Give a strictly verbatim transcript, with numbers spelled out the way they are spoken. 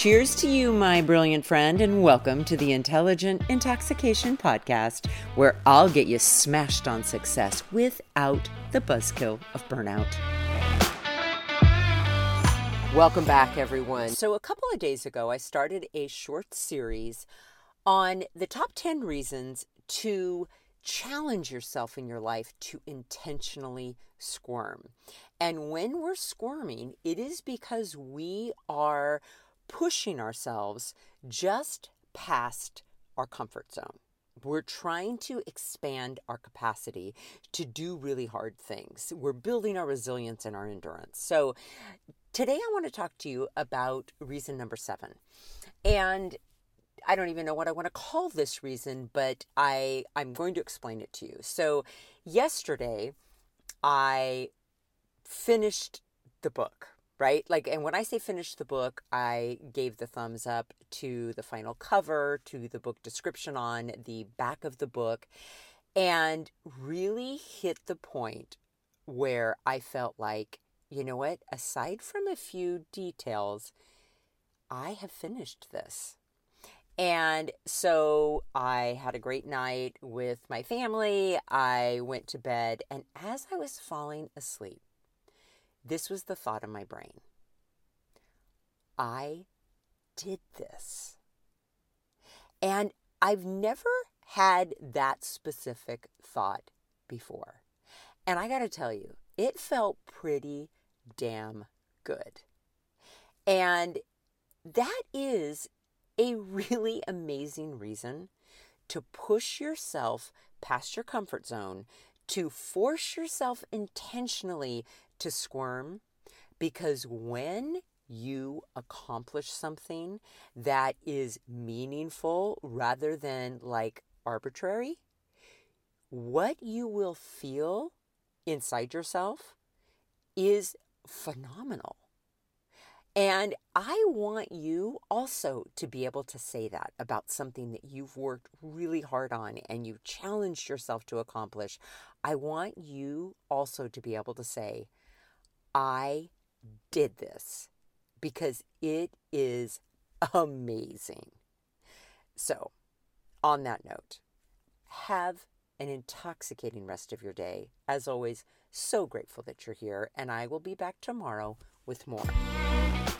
Cheers to you, my brilliant friend, and welcome to the Intelligent Intoxication Podcast, where I'll get you smashed on success without the buzzkill of burnout. Welcome back, everyone. So a couple of days ago, I started a short series on the top ten reasons to challenge yourself in your life to intentionally squirm. And when we're squirming, it is because we are pushing ourselves just past our comfort zone. We're trying to expand our capacity to do really hard things. We're building our resilience and our endurance. So today I want to talk to you about reason number seven. And I don't even know what I want to call this reason, but I, I'm going to explain it to you. So yesterday I finished the book, right? Like, and when I say finished the book, I gave the thumbs up to the final cover, to the book description on the back of the book, and really hit the point where I felt like, you know what, aside from a few details, I have finished this. And so I had a great night with my family. I went to bed, and as I was falling asleep, this was the thought in my brain. I did this. And I've never had that specific thought before. And I got to tell you, it felt pretty damn good. And that is a really amazing reason to push yourself past your comfort zone, to force yourself intentionally to squirm, because when you accomplish something that is meaningful rather than like arbitrary, what you will feel inside yourself is phenomenal. And I want you also to be able to say that about something that you've worked really hard on and you've challenged yourself to accomplish. I want you also to be able to say, I did this, because it is amazing. So, on that note, have an intoxicating rest of your day. As always, so grateful that you're here, and I will be back tomorrow with more.